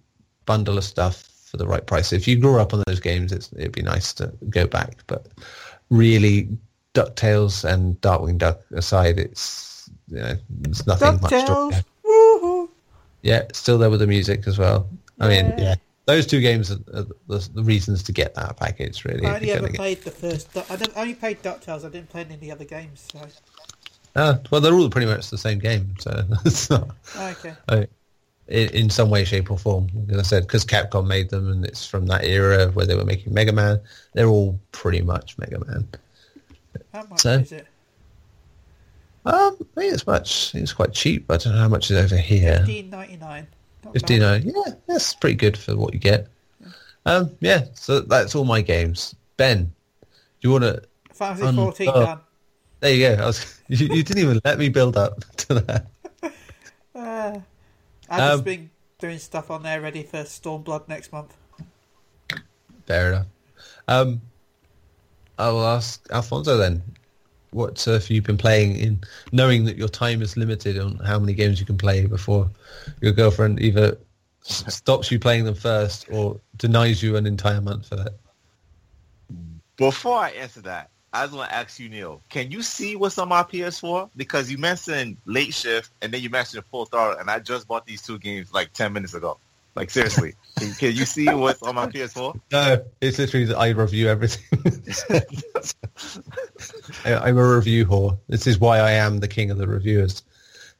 bundle of stuff for the right price. If you grew up on those games, it'd be nice to go back. But really, DuckTales and Darkwing Duck aside, it's there's nothing much to it. Yeah, still there with the music as well. I mean, yeah, those 2 games are the reasons to get that package. Really, I only ever played the first. I only played DuckTales. I didn't play any of the other games. So. Well, they're all pretty much the same game, so it's not... Okay. in some way, shape or form. As I said, because Capcom made them, and it's from that era where they were making Mega Man. They're all pretty much Mega Man. How much is it? I think it's much. It's quite cheap. I don't know how much is over here. $15.99. $15.99. Yeah, that's pretty good for what you get. Yeah. So that's all my games. Ben, do you want to? Final 14 done. There you go. You didn't even let me build up to that. I've just been doing stuff on there, ready for Stormblood next month. Fair enough. I will ask Alfonso then. What have you been playing, in knowing that your time is limited on how many games you can play before your girlfriend either stops you playing them first or denies you an entire month for that? Before I answer that, I just want to ask you, Neil, can you see what's on my PS4? Because you mentioned Late Shift and then you mentioned Full Throttle, and I just bought these two games like 10 minutes ago. Like, seriously, can you see what's on my PS4? No, it's literally that I review everything. I'm a review whore. This is why I am the king of the reviewers.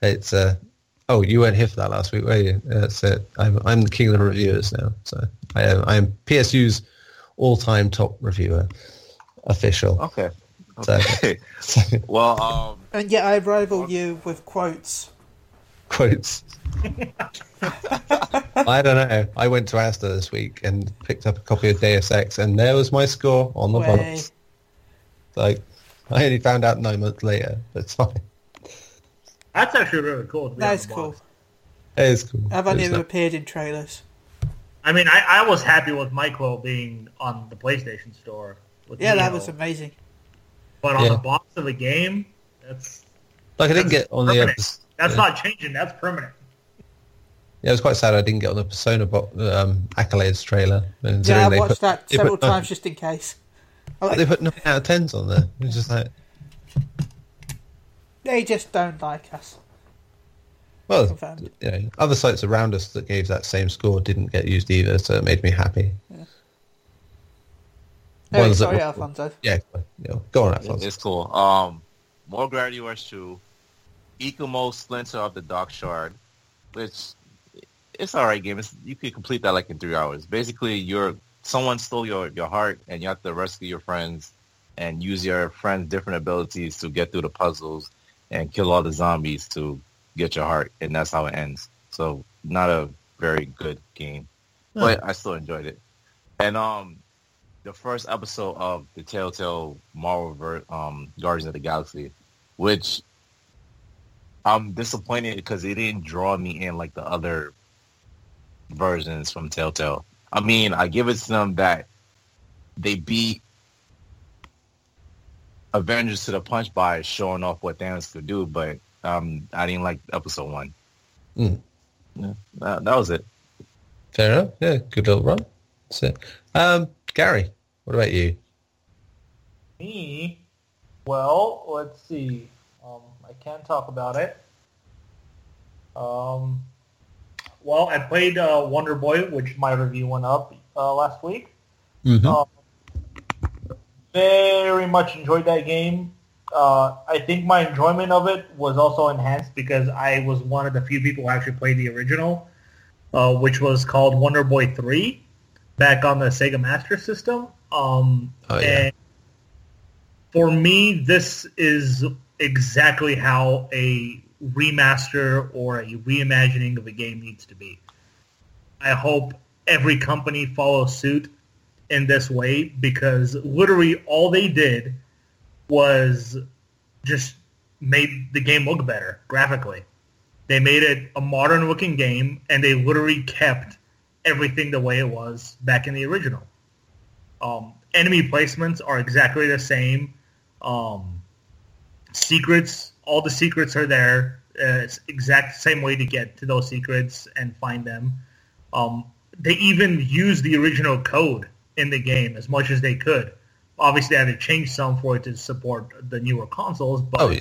It's oh, you weren't here for that last week, were you? That's it. I'm the king of the reviewers now. So I am PSU's all-time top reviewer. Official. Okay. So. Well, and yet I rival you with quotes. I don't know. I went to Asda this week and picked up a copy of Deus Ex, and there was my score on the box. Like, I only found out 9 months later. That's fine. That's actually really cool. That's cool. It is cool. I've only ever appeared in trailers. I mean, I was happy with Micro being on the PlayStation Store. Yeah, that was amazing. But on the box of the game, that's... Like, I didn't get on the... That's not changing. That's permanent. Yeah, it was quite sad I didn't get on the Persona Accolades trailer. Yeah, I watched that several times just in case. They put 9 out of 10s on there. It's just like... They just don't like us. Well, you know, other sites around us that gave that same score didn't get used either, so it made me happy. Yeah. Hey, sorry, Alfonso. Yeah, go on, Alfonso. It's cool. More Gravity Rush 2. Ikomo Splinter of the Dark Shard, which it's an alright game. You could complete that like in 3 hours. Basically, someone stole your heart, and you have to rescue your friends and use your friends' different abilities to get through the puzzles and kill all the zombies to get your heart, and that's how it ends. So, not a very good game, but I still enjoyed it. And the first episode of the Telltale Marvel Guardians of the Galaxy, which I'm disappointed because it didn't draw me in like the other versions from Telltale. I mean, I give it to them that they beat Avengers to the punch by showing off what Thanos could do, but I didn't like episode 1. Mm. Yeah, that was it. Fair enough. Yeah, good little run. That's it. Gary, what about you? Me? Well, let's see. I can talk about it. Well, I played Wonder Boy, which my review went up last week. Mm-hmm. Very much enjoyed that game. I think my enjoyment of it was also enhanced because I was one of the few people who actually played the original, which was called Wonder Boy 3, back on the Sega Master System. And for me, this is... exactly how a remaster or a reimagining of a game needs to be. I hope every company follows suit in this way, because literally all they did was just made the game look better graphically. They made it a modern-looking game, and they literally kept everything the way it was back in the original. Enemy placements are exactly the same. Secrets, all the secrets are there. It's exact same way to get to those secrets and find them. They even use the original code in the game as much as they could. Obviously, they had to change some for it to support the newer consoles. But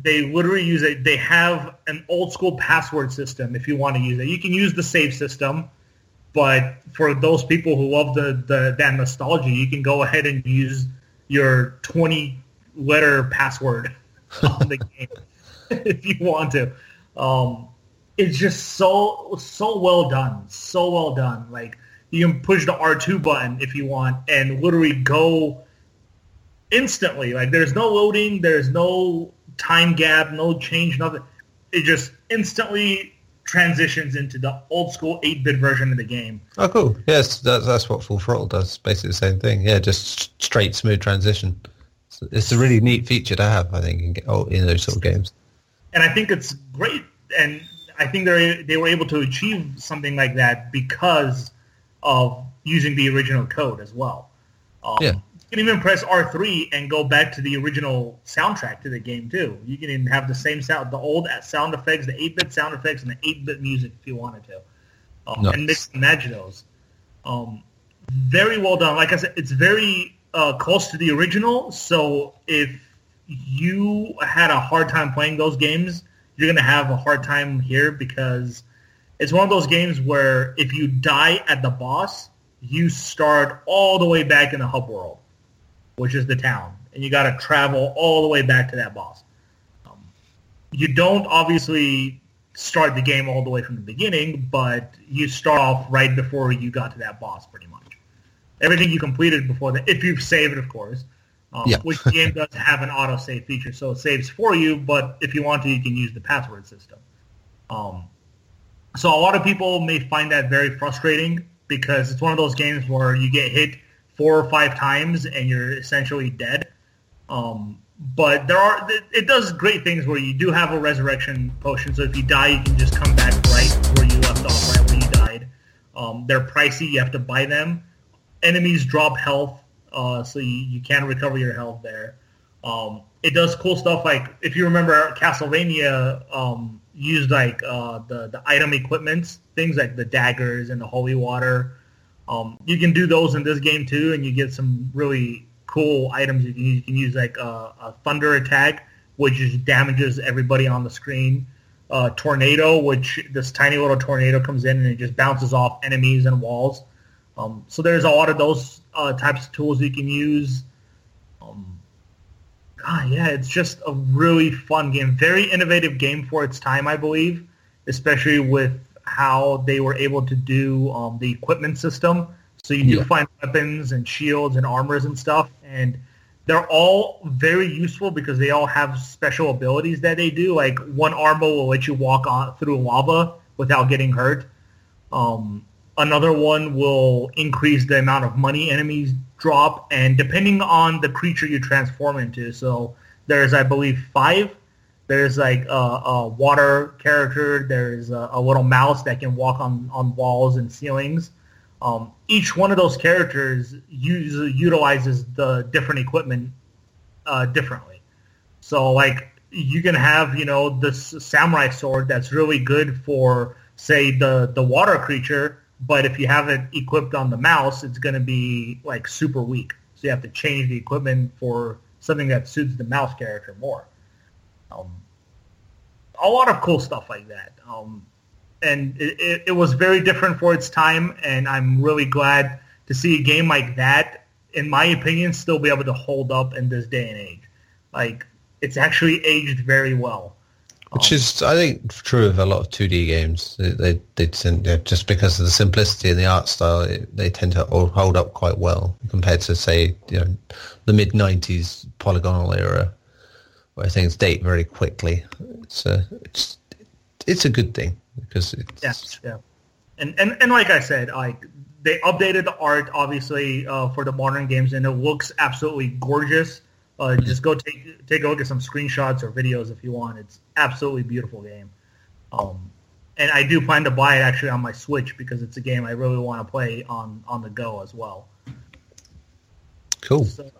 they literally use it. They have an old school password system if you want to use it. You can use the save system, but for those people who love that nostalgia, you can go ahead and use your 20-letter password on the game if you want to. it's just so well done. So well done. Like, you can push the R2 button if you want and literally go instantly. Like, there's no loading. There's no time gap, no change, nothing. It just instantly transitions into the old school 8-bit version of the game. Oh, cool. Yes, that's what Full Throttle does. Basically the same thing. Yeah, just straight, smooth transition. It's a really neat feature to have, I think, in those sort of games. And I think it's great. And I think they were able to achieve something like that because of using the original code as well. Yeah. You can even press R3 and go back to the original soundtrack to the game, too. You can even have the same sound, the old sound effects, the 8-bit sound effects, and the 8-bit music if you wanted to. Nice. And mix and match those. Very well done. Like I said, it's very close to the original, so if you had a hard time playing those games, you're going to have a hard time here because it's one of those games where if you die at the boss, you start all the way back in the hub world, which is the town, and you got to travel all the way back to that boss. You don't obviously start the game all the way from the beginning, but you start off right before you got to that boss, pretty much. Everything you completed before that, if you've saved, of course, which the game does have an autosave feature, so it saves for you, but if you want to, you can use the password system. So a lot of people may find that very frustrating because it's one of those games where you get hit 4 or 5 times, and you're essentially dead. But it does great things where you do have a resurrection potion, so if you die, you can just come back right where you left off, right where you died. They're pricey, you have to buy them. Enemies drop health, so you can recover your health there. It does cool stuff like, if you remember, Castlevania used like the item equipments, things like the daggers and the holy water. You can do those in this game, too, and you get some really cool items. You can use, like, a thunder attack, which just damages everybody on the screen. Tornado, which this tiny little tornado comes in, and it just bounces off enemies and walls. So there's a lot of those types of tools you can use. It's just a really fun game. Very innovative game for its time, I believe, especially with how they were able to do the equipment system. So you do find weapons and shields and armors and stuff, and they're all very useful because they all have special abilities that they do. Like, one armor will let you walk on through lava without getting hurt. Another one will increase the amount of money enemies drop, and depending on the creature you transform into. So there's, I believe, 5. There's like a water character. There's a little mouse that can walk on walls and ceilings. Each one of those characters utilizes the different equipment differently. So, like, you can have, this samurai sword that's really good for, say, the water creature, but if you have it equipped on the mouse, it's going to be, like, super weak. So you have to change the equipment for something that suits the mouse character more. A lot of cool stuff like that, and it was very different for its time, and I'm really glad to see a game like that, in my opinion, still be able to hold up in this day and age. Like, it's actually aged very well, which is, I think, true of a lot of 2D games. They tend, just because of the simplicity and the art style, they tend to hold up quite well compared to, say, the mid '90s polygonal era, where things date very quickly. It's a good thing because it's... Yeah. And like I said, like, they updated the art, obviously, for the modern games, and it looks absolutely gorgeous. Just go take a look at some screenshots or videos if you want. It's absolutely beautiful game. And I do plan to buy it actually on my Switch because it's a game I really want to play on the go as well. Cool. So,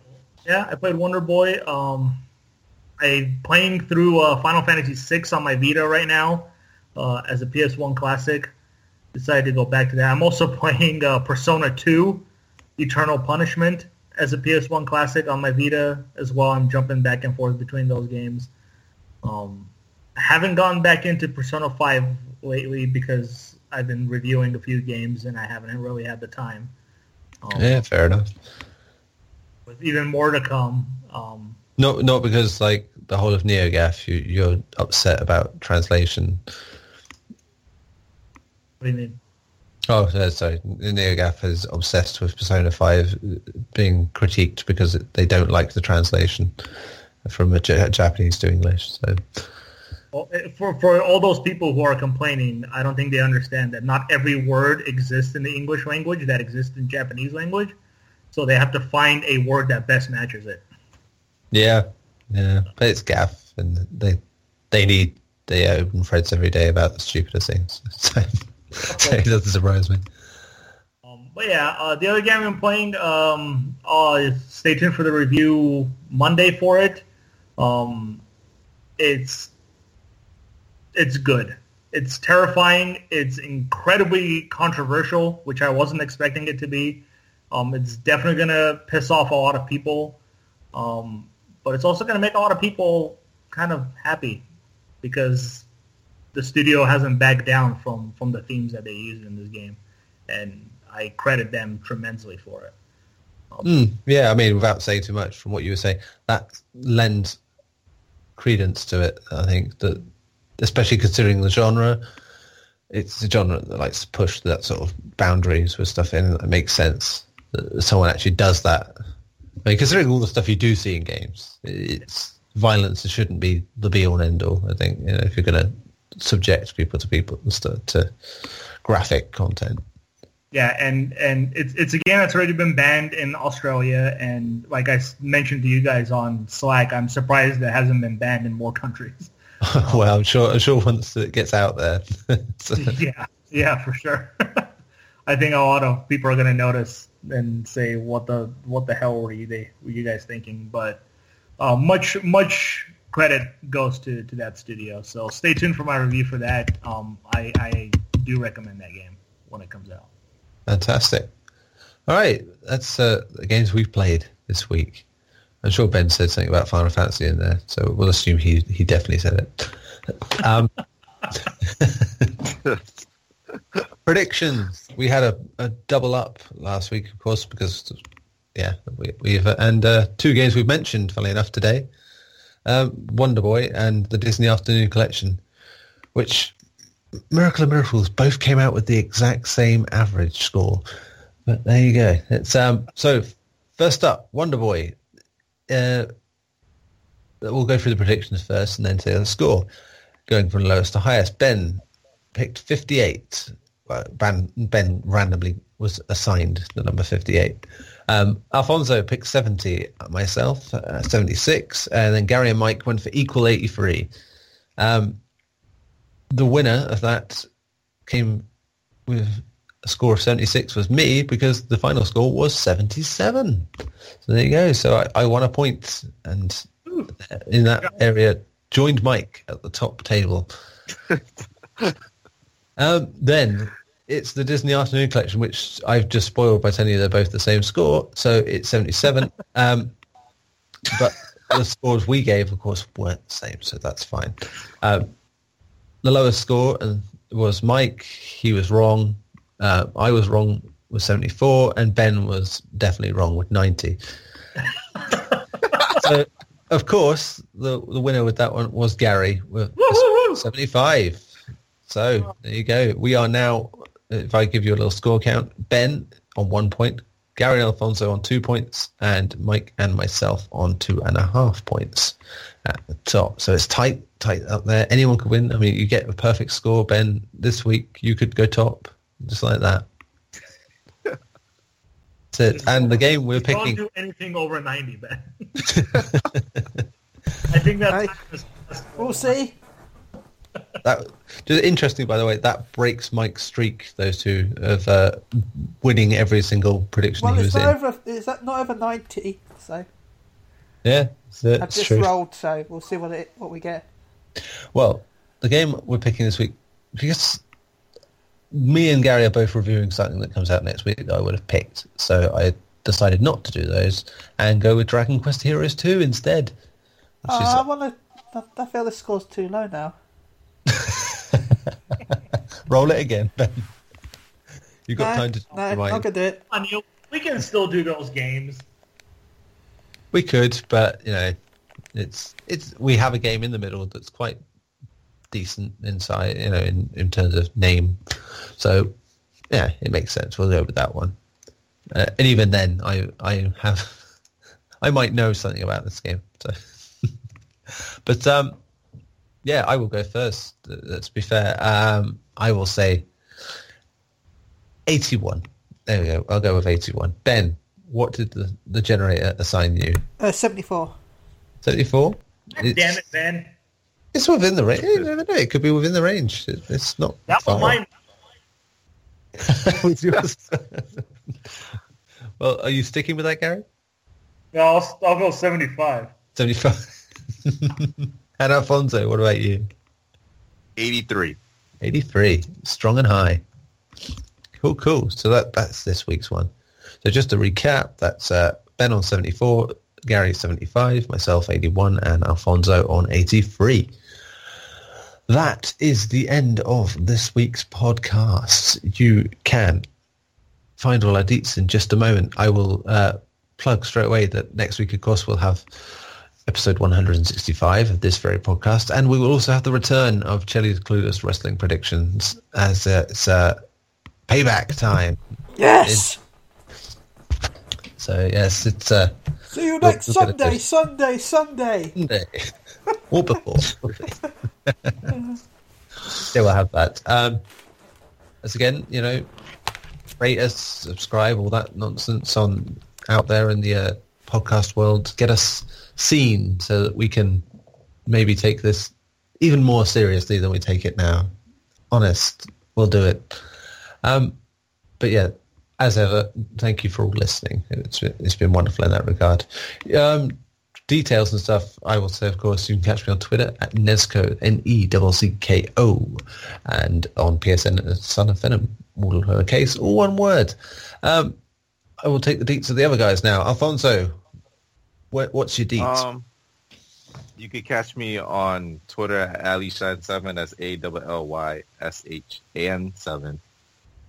I played Wonder Boy. I'm playing through Final Fantasy VI on my Vita right now as a PS1 classic. Decided to go back to that. I'm also playing Persona 2, Eternal Punishment, as a PS1 classic on my Vita as well. I'm jumping back and forth between those games. I haven't gone back into Persona 5 lately because I've been reviewing a few games and I haven't really had the time. Fair enough. With even more to come. Not because, like, the whole of NeoGAF, you're upset about translation. What do you mean? Oh, sorry. NeoGAF is obsessed with Persona 5 being critiqued because they don't like the translation from Japanese to English. So, well, for all those people who are complaining, I don't think they understand that not every word exists in the English language that exists in Japanese language. So they have to find a word that best matches it. Yeah. But it's GAF, and they need they open threads every day about the stupidest things. So it doesn't surprise me. But the other game I'm playing, stay tuned for the review Monday for it. It's good. It's terrifying. It's incredibly controversial, which I wasn't expecting it to be. It's definitely going to piss off a lot of people. But it's also going to make a lot of people kind of happy because the studio hasn't backed down from the themes that they used in this game. And I credit them tremendously for it. Yeah, I mean, without saying too much from what you were saying, that lends credence to it, I think, that especially considering the genre. It's a genre that likes to push that sort of boundaries with stuff in, and it makes sense that someone actually does that. I mean, considering all the stuff you do see in games, it's violence that shouldn't be the be-all and end-all, I think, you know, if you're going to subject people to graphic content. Yeah, and it's a game that's already been banned in Australia, and like I mentioned to you guys on Slack, I'm surprised it hasn't been banned in more countries. Well, I'm sure once it gets out there. Yeah, for sure. I think a lot of people are going to notice and say, "What the hell were you guys thinking?" But much credit goes to that studio. So stay tuned for my review for that. I do recommend that game when it comes out. Fantastic. All right, that's the games we've played this week. I'm sure Ben said something about Final Fantasy in there, so we'll assume he definitely said it. Predictions. We had a double up last week, of course, because, yeah, we've two games we've mentioned, funnily enough, today. Wonder Boy and the Disney Afternoon Collection, which, Miracle of Miracles, both came out with the exact same average score. But there you go. It's so, first up, Wonder Boy. We'll go through the predictions first and then say the score, going from lowest to highest. Ben picked 58. Ben randomly was assigned the number 58. Alfonso picked 70, myself 76, and then Gary and Mike went for equal 83. The winner of that came with a score of 76 was me, because the final score was 77. So there you go. So I won a point, and in that area joined Mike at the top table. Then it's the Disney Afternoon Collection, which I've just spoiled by telling you they're both the same score. So it's 77. But the scores we gave, of course, weren't the same, so that's fine. The lowest score was Mike. He was wrong. I was wrong with 74, and Ben was definitely wrong with 90. So, of course, the winner with that one was Gary with 75. So there you go. We are now, if I give you a little score count, Ben on 1 point, Gary and Alfonso on 2 points, and Mike and myself on 2.5 points at the top. So it's tight up there. Anyone could win. I mean, you get a perfect score, Ben, this week. You could go top. Just like that. That's it. And the game we're picking. Don't do anything over 90, Ben. I think that's. We'll see. That just interesting, by the way. That breaks Mike's streak. Those two of winning every single prediction he was in. It's not over 90, so. Yeah, I've just rolled, so we'll see what we get. Well, the game we're picking this week, because me and Gary are both reviewing something that comes out next week that I would have picked, so I decided not to do those and go with Dragon Quest Heroes 2 instead. I feel the score's too low now. Roll it again, Ben. You got time to compromise. I could do it. We can still do those games. We could, but you know, we have a game in the middle that's quite decent inside, you know, in terms of name. So yeah, it makes sense. We'll go with that one. And even then, I might know something about this game. So, but yeah, I will go first. Let's be fair. I will say 81. There we go. I'll go with 81. Ben, what did the generator assign you? 74. 74? Damn it, Ben. It's within the range. You never know. It could be within the range. It's not. That was mine. Well, are you sticking with that, Gary? No, I'll go 75. 75. And Alfonso, what about you? 83. 83. Strong and high. Cool. So that's this week's one. So just to recap, that's Ben on 74, Gary 75, myself 81, and Alfonso on 83. That is the end of this week's podcast. You can find all our deets in just a moment. I will plug straight away that next week, of course, we'll have episode 165 of this very podcast, and we will also have the return of Chelly's Clueless Wrestling Predictions, as it's payback time. Yes! So, yes, it's... see you next Sunday! Or before. So we'll have that. As again, you know, rate us, subscribe, all that nonsense on out there in the podcast world. Get us seen so that we can maybe take this even more seriously than we take it now. Honest, we'll do it. But yeah, as ever, thank you for all listening. It's been wonderful in that regard. Details and stuff, I will say, of course, you can catch me on Twitter at Nezco, N-E-C-C-K-O, and on PSN, Son of Venom, all lowercase, all one word. I will take the deets of the other guys now. Alfonso, what's your deets? You can catch me on Twitter at AllyShan7, that's AllyShan7.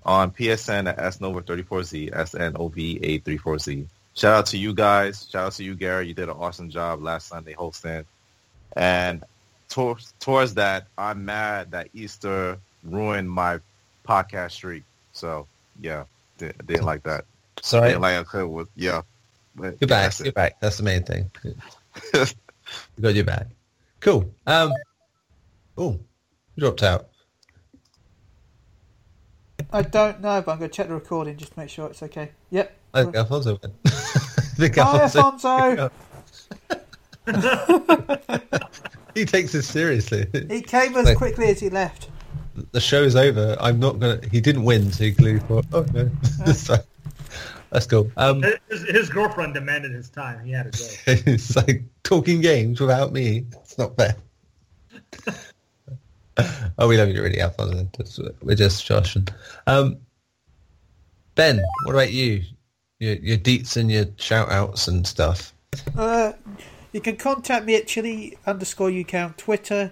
On PSN at SNOVA34Z, SNOVA34Z. Shout out to you guys. Shout out to you, Gary. You did an awesome job last Sunday hosting. And towards that, I'm mad that Easter ruined my podcast streak. So, yeah, didn't like that. Sorry? Didn't like I could with, yeah. But you're back. You're back. That's the main thing. Good, you're back. Cool. Oh, you dropped out. I don't know, but I'm going to check the recording just to make sure it's okay. Yep. I think Alfonso went. Hi, Alfonso! He takes this seriously. He came as quickly as he left. The show's over. I'm not going to... He didn't win, so he clearly thought, oh, no. So, that's cool. His girlfriend demanded his time. He had to go. It's like talking games without me. It's not fair. Oh, we love you really, Alfonso. We're just joshing. Ben, what about you? Your deets and your shout-outs and stuff. You can contact me at chili_UK on Twitter.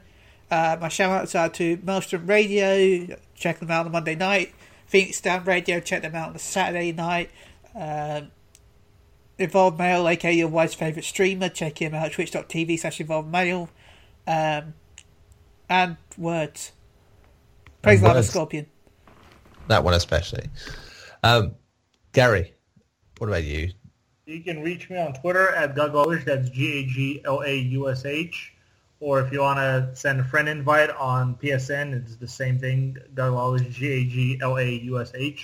My shout-outs are to Maelstrom Radio. Check them out on Monday night. Phoenix Down Radio. Check them out on the Saturday night. Evolve Mail, a.k.a. your wife's favourite streamer. Check him out at twitch.tv/EvolveMail. And words. Praise God, Scorpion. That one especially. Gary, what about you? You can reach me on Twitter at Gaglaush, that's Gaglaush. Or if you want to send a friend invite on PSN, it's the same thing, Gaglaush, Gaglaush.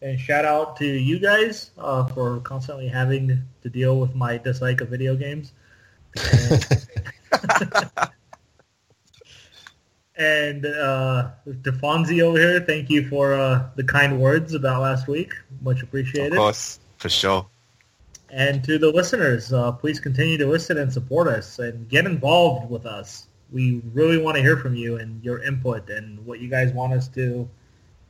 And shout out to you guys for constantly having to deal with my dislike of video games. And DeFonzi over here, thank you for the kind words about last week. Much appreciated. Of course, for sure. And to the listeners, please continue to listen and support us and get involved with us. We really want to hear from you and your input and what you guys want us to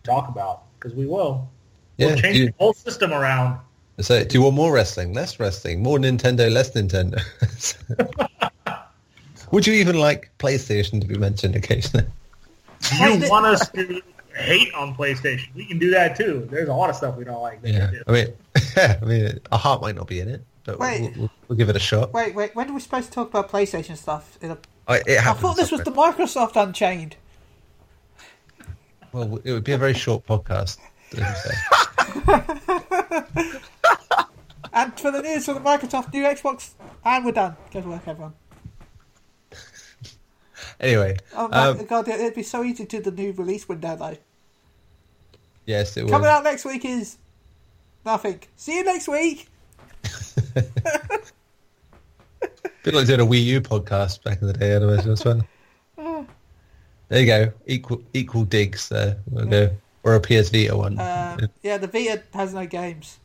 talk about, because we will. Yeah, we'll change the whole system around. So, do you want more wrestling, less wrestling, more Nintendo, less Nintendo? Would you even like PlayStation to be mentioned occasionally? Do you want us to hate on PlayStation? We can do that too. There's a lot of stuff we don't like. Yeah. Do. I mean, our heart might not be in it, but we'll give it a shot. Wait, when are we supposed to talk about PlayStation stuff in a I thought this was the Microsoft Unchained. Well, it would be a very short podcast. And for the news for the Microsoft new Xbox, and we're done. Go to work, everyone. Anyway, oh my God, it'd be so easy to do the new release window though. Yes, it would. Coming out next week is nothing. See you next week. Bit like doing a Wii U podcast back in the day. Anyway, it was fun. There you go. Equal digs there. We'll go. Or a PS Vita one. Yeah, the Vita has no games,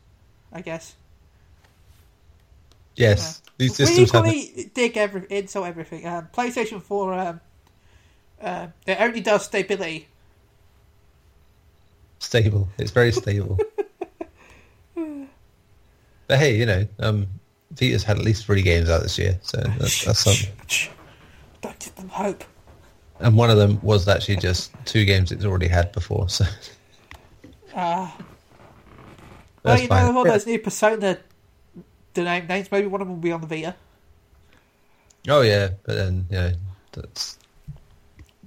I guess. Yes. Yeah. These systems insult everything. PlayStation 4, it only does stability. Stable. It's very stable. But hey, you know, Vita's had at least 3 games out this year, so that's something. Don't give them hope. And one of them was actually just 2 games it's already had before, so... Well, you know, all those new Persona names, maybe one of them will be on the Vita. Oh, yeah, but then, you know, that's...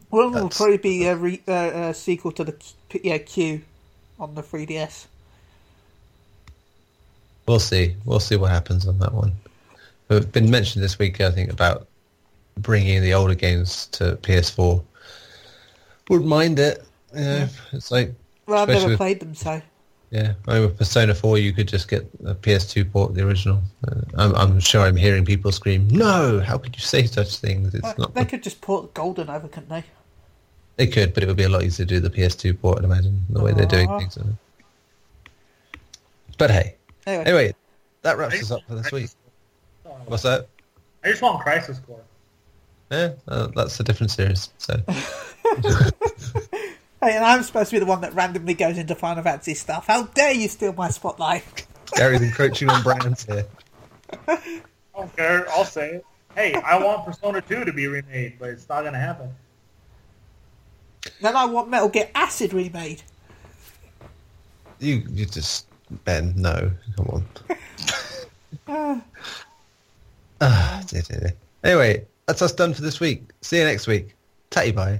One of them will probably be a sequel to the Q on the 3DS. We'll see. We'll see what happens on that one. But it's been mentioned this week, I think, about bringing the older games to PS4. Wouldn't mind it. You know, It's like... Well, I've never played them, so... Yeah, I mean, with Persona 4, you could just get a PS2 port of the original. I'm sure I'm hearing people scream, "No! How could you say such things?" It's not. They could just port Golden over, couldn't they? They could, but it would be a lot easier to do the PS2 port, I'd imagine, the way they're doing things. But hey. Anyway, that wraps us up for this week. What's that? I just want Crisis Core. Yeah, that's a different series. So, hey, and I'm supposed to be the one that randomly goes into Final Fantasy stuff. How dare you steal my spotlight? Gary's encroaching on brands here. Okay, I'll say it. Hey, I want Persona 2 to be remade, but it's not going to happen. Then I want Metal Gear Acid remade. You just Ben, no, come on. Anyway. That's us done for this week. See you next week. Tatty bye.